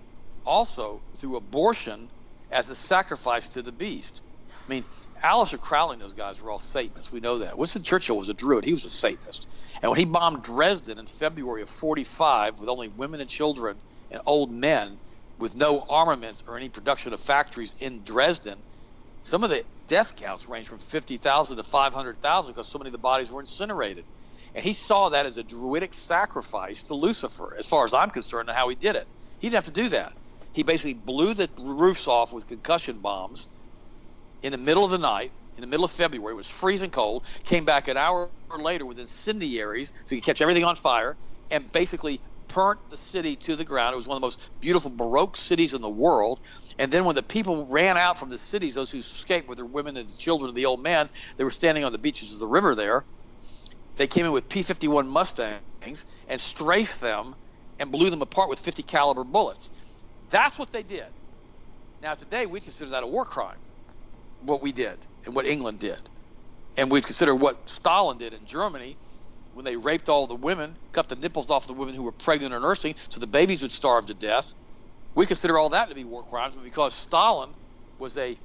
also through abortion as a sacrifice to the beast. I mean, Aleister Crowley and those guys were all Satanists. We know that. Winston Churchill was a Druid. He was a Satanist. And when he bombed Dresden in February of '45 with only women and children and old men with no armaments or any production of factories in Dresden, some of the death counts ranged from 50,000 to 500,000 because so many of the bodies were incinerated. And he saw that as a druidic sacrifice to Lucifer, as far as I'm concerned, and how he did it. He didn't have to do that. He basically blew the roofs off with concussion bombs in the middle of the night, in the middle of February. It was freezing cold. Came back an hour later with incendiaries so he could catch everything on fire and basically burnt the city to the ground. It was one of the most beautiful Baroque cities in the world. And then when the people ran out from the cities, those who escaped with their women and children and the old man, they were standing on the beaches of the river there. They came in with P-51 Mustangs and strafed them and blew them apart with 50 caliber bullets. That's what they did. Now today we consider that a war crime, what we did and what England did. And we consider what Stalin did in Germany when they raped all the women, cut the nipples off the women who were pregnant or nursing so the babies would starve to death. We consider all that to be war crimes, but because Stalin was an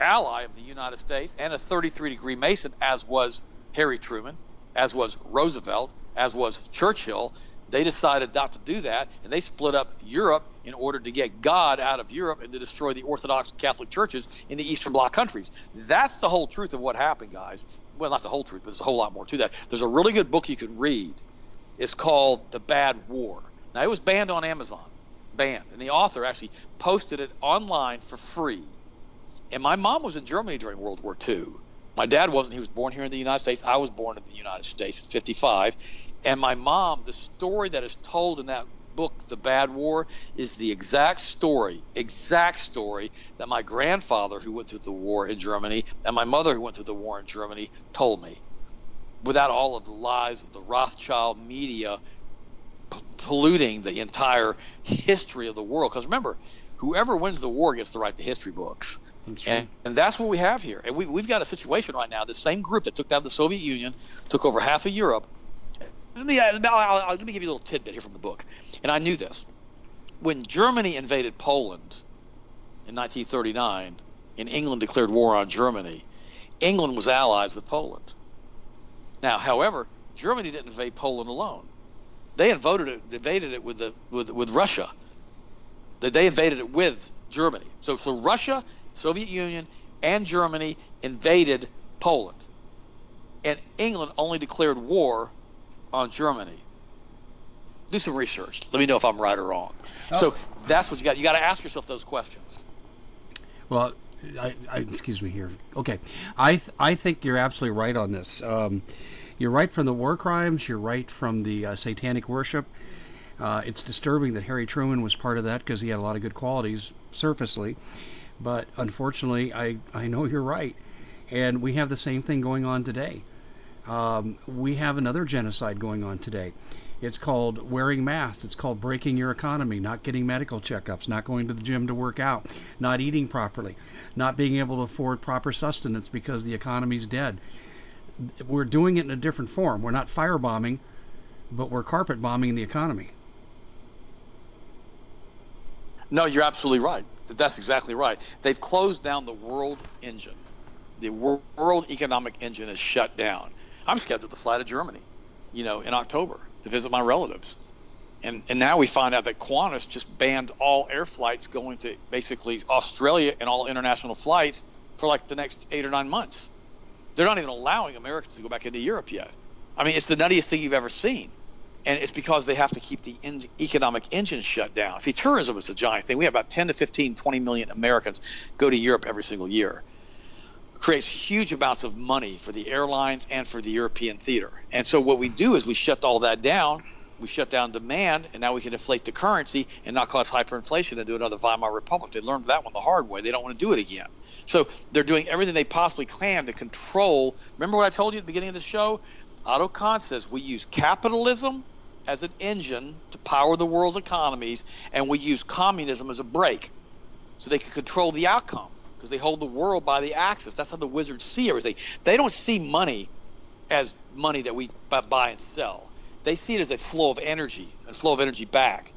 ally of the United States and a 33-degree Mason, as was Harry Truman, as was Roosevelt, as was Churchill, they decided not to do that, and they split up Europe in order to get God out of Europe and to destroy the Orthodox Catholic churches in the Eastern Bloc countries. That's the whole truth of what happened, guys. Well, not the whole truth, but there's a whole lot more to that. There's a really good book you can read. It's called The Bad War. Now, it was banned on Amazon, banned, and the author actually posted it online for free. And my mom was in Germany during World War II. My dad wasn't. He was born here in the United States. I was born in the United States in '55. And my mom, the story that is told in that book, The Bad War, is the exact story that my grandfather, who went through the war in Germany, and my mother, who went through the war in Germany, told me, without all of the lies of the Rothschild media polluting the entire history of the world. Because remember, whoever wins the war gets to write the history books. And that's what we have here. And we've got a situation right now. The same group that took down the Soviet Union took over half of Europe. Let me give you a little tidbit here from the book. And I knew this. When Germany invaded Poland in 1939 and England declared war on Germany, England was allies with Poland. Now, however, Germany didn't invade Poland alone. They invaded it with Russia. They invaded it with Germany. So Russia, Soviet Union, and Germany invaded Poland. And England only declared war on Germany. Do some research. Let me know if I'm right or wrong. Oh. So that's what you got. You got to ask yourself those questions. Well, I excuse me here. Okay, I think you're absolutely right on this. You're right from the war crimes. You're right from the satanic worship. It's disturbing that Harry Truman was part of that because he had a lot of good qualities surfacely, but unfortunately, I know you're right, and we have the same thing going on today. We have another genocide going on today. It's called wearing masks. It's called breaking your economy, not getting medical checkups, not going to the gym to work out, not eating properly, not being able to afford proper sustenance because the economy's dead. We're doing it in a different form. We're not firebombing, but we're carpet bombing the economy. No, you're absolutely right. That's exactly right. They've closed down the world engine. The world economic engine is shut down. I'm scheduled to fly to Germany, in October to visit my relatives. And now we find out that Qantas just banned all air flights going to basically Australia and all international flights for like the next 8 or 9 months. They're not even allowing Americans to go back into Europe yet. I mean, it's the nuttiest thing you've ever seen. And it's because they have to keep the economic engine shut down. See, tourism is a giant thing. We have about 10 to 15, 20 million Americans go to Europe every single year. Creates huge amounts of money for the airlines and for the European theater. And so what we do is we shut all that down, we shut down demand, and now we can deflate the currency and not cause hyperinflation and do another Weimar Republic. They learned that one the hard way. They don't want to do it again. So they're doing everything they possibly can to control. Remember what I told you at the beginning of the show? Otto Kahn says we use capitalism as an engine to power the world's economies, and we use communism as a brake so they can control the outcome. Because they hold the world by the axis. That's how the wizards see everything. They don't see money as money that we buy and sell. They see it as a flow of energy and flow of energy back.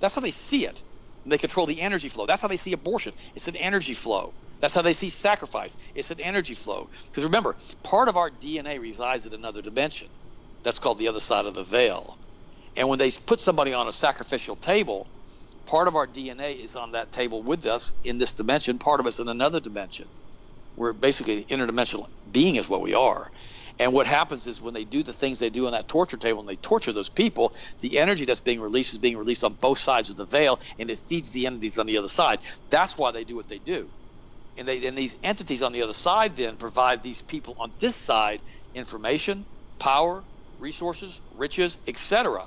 That's how they see it. And they control the energy flow. That's how they see abortion. It's an energy flow. That's how they see sacrifice. It's an energy flow. Because remember, part of our DNA resides in another dimension. That's called the other side of the veil. And when they put somebody on a sacrificial table, part of our DNA is on that table with us in this dimension, part of us in another dimension. We're basically interdimensional being is what we are. And what happens is when they do the things they do on that torture table and they torture those people, the energy that's being released is being released on both sides of the veil, and it feeds the entities on the other side. That's why they do what they do. And these entities on the other side then provide these people on this side information, power, resources, riches, etc.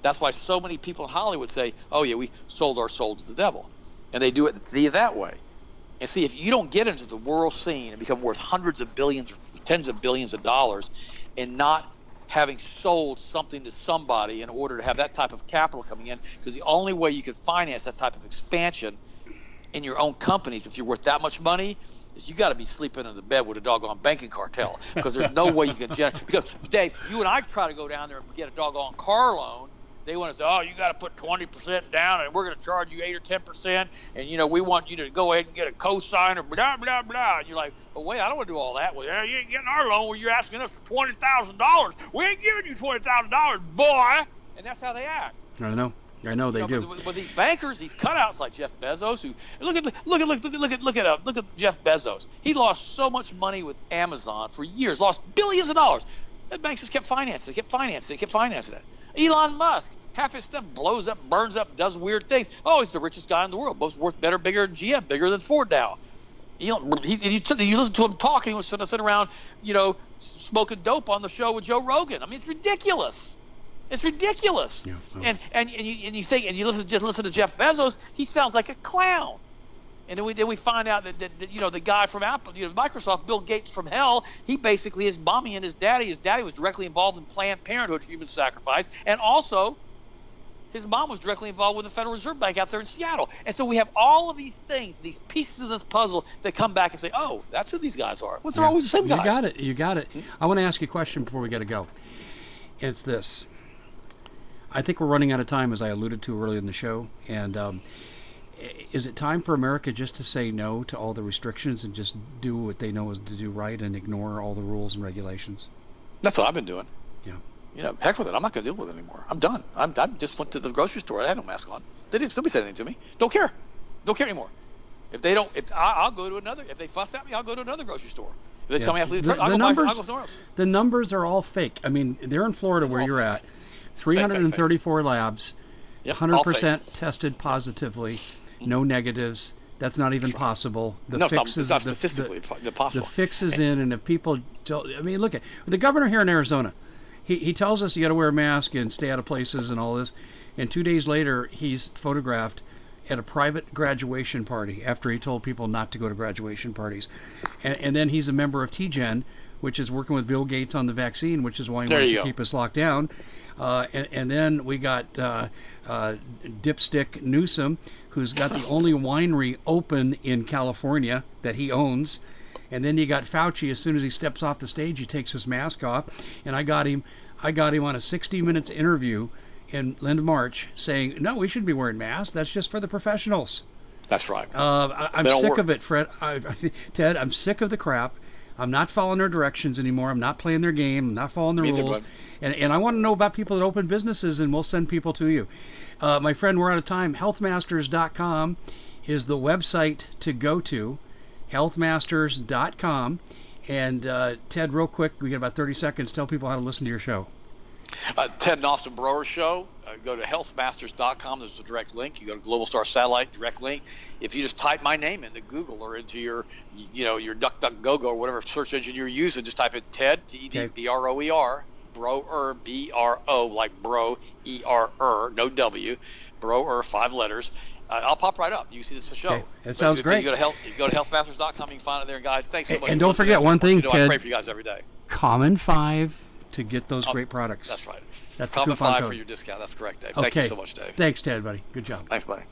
That's why so many people in Hollywood say, oh yeah, we sold our soul to the devil. And they do it that way. And see, if you don't get into the world scene and become worth hundreds of billions or tens of billions of dollars and not having sold something to somebody in order to have that type of capital coming in, because the only way you can finance that type of expansion in your own companies, if you're worth that much money, is you got to be sleeping in the bed with a doggone banking cartel, because there's no way you can generate. Because Dave, you and I try to go down there and get a doggone car loan. They want to say, oh, you got to put 20% down, and we're going to charge you 8 or 10%, and, you know, we want you to go ahead and get a cosign or blah, blah, blah. And you're like, oh, wait, I don't want to do all that. Well, you ain't getting our loan where you're asking us for $20,000. We ain't giving you $20,000, boy. And that's how they act. I know they do. But these bankers, these cutouts like Jeff Bezos, who look at Jeff Bezos. He lost so much money with Amazon for years, lost billions of dollars. The banks just kept financing it, kept financing it, kept financing it. Elon Musk, half his stuff blows up, burns up, does weird things. Oh, he's the richest guy in the world. Most worth better, bigger than GM, bigger than Ford now. You listen to him talking, he was sitting around, you know, smoking dope on the show with Joe Rogan. I mean, it's ridiculous. It's ridiculous. Yeah, so. And you listen to Jeff Bezos, he sounds like a clown. And then we find out that you know, the guy from Apple, you know, Microsoft, Bill Gates from hell, he basically is mommy and his daddy. His daddy was directly involved in Planned Parenthood human sacrifice, and also his mom was directly involved with the Federal Reserve Bank out there in Seattle. And so we have all of these things, these pieces of this puzzle that come back and say, oh, that's who these guys are. What's always the same guys? You got it. I want to ask you a question before we got to go. It's this. I think we're running out of time, as I alluded to earlier in the show, and is it time for America just to say no to all the restrictions and just do what they know is to do right and ignore all the rules and regulations? That's what I've been doing. Yeah. You know, heck with it. I'm not going to deal with it anymore. I'm done. I just went to the grocery store. I had no mask on. They didn't. Somebody said anything to me. Don't care. Don't care anymore. If they don't, I'll go to another. If they fuss at me, I'll go to another grocery store. If they tell me I have to leave the grocery store, I'll go somewhere else. The numbers are all fake. I mean, they're in Florida where you're at. 334 fake. Labs. Yep, 100% tested positively, no negatives. That's not even possible. It's not statistically possible. The fix is in, and if people tell, I mean, look at the governor here in Arizona. He tells us you got to wear a mask and stay out of places and all this. And 2 days later, he's photographed at a private graduation party after he told people not to go to graduation parties. And then he's a member of TGen, which is working with Bill Gates on the vaccine, which is why he wants to keep us locked down. And then we got Dipstick Newsom, who's got the only winery open in California that he owns. And then you got Fauci. As soon as he steps off the stage, he takes his mask off. And I got him on a 60 Minutes interview in March saying, no, we shouldn't be wearing masks. That's just for the professionals. That's right. I'm sick of it, Fred. Ted, I'm sick of the crap. I'm not following their directions anymore. I'm not playing their game. I'm not following their rules. And I want to know about people that open businesses, and we'll send people to you. My friend, we're out of time. Healthmasters.com is the website to go to. Healthmasters.com. And Ted, real quick, we got about 30 seconds. Tell people how to listen to your show. Ted and Austin Broer show. Go to healthmasters.com. There's a direct link. You go to Global Star Satellite, direct link. If you just type my name into Google or into your DuckDuckGoGo or whatever search engine you're using, just type in Ted, T-E-D-B-R-O-E-R, Broer, B-R-O, like bro, E-R-E, no W, Broer, 5 letters. I'll pop right up. You can see this show. Okay. That sounds great. You go to healthmasters.com. You can find it there, guys. Thanks so much. And don't forget one thing, Ted. I pray for you guys every day. Common 5 to get those great products. That's right. That's common 5 code for your discount. That's correct, Dave. Okay. Thank you so much, Dave. Thanks, Ted, buddy. Good job. Thanks, buddy.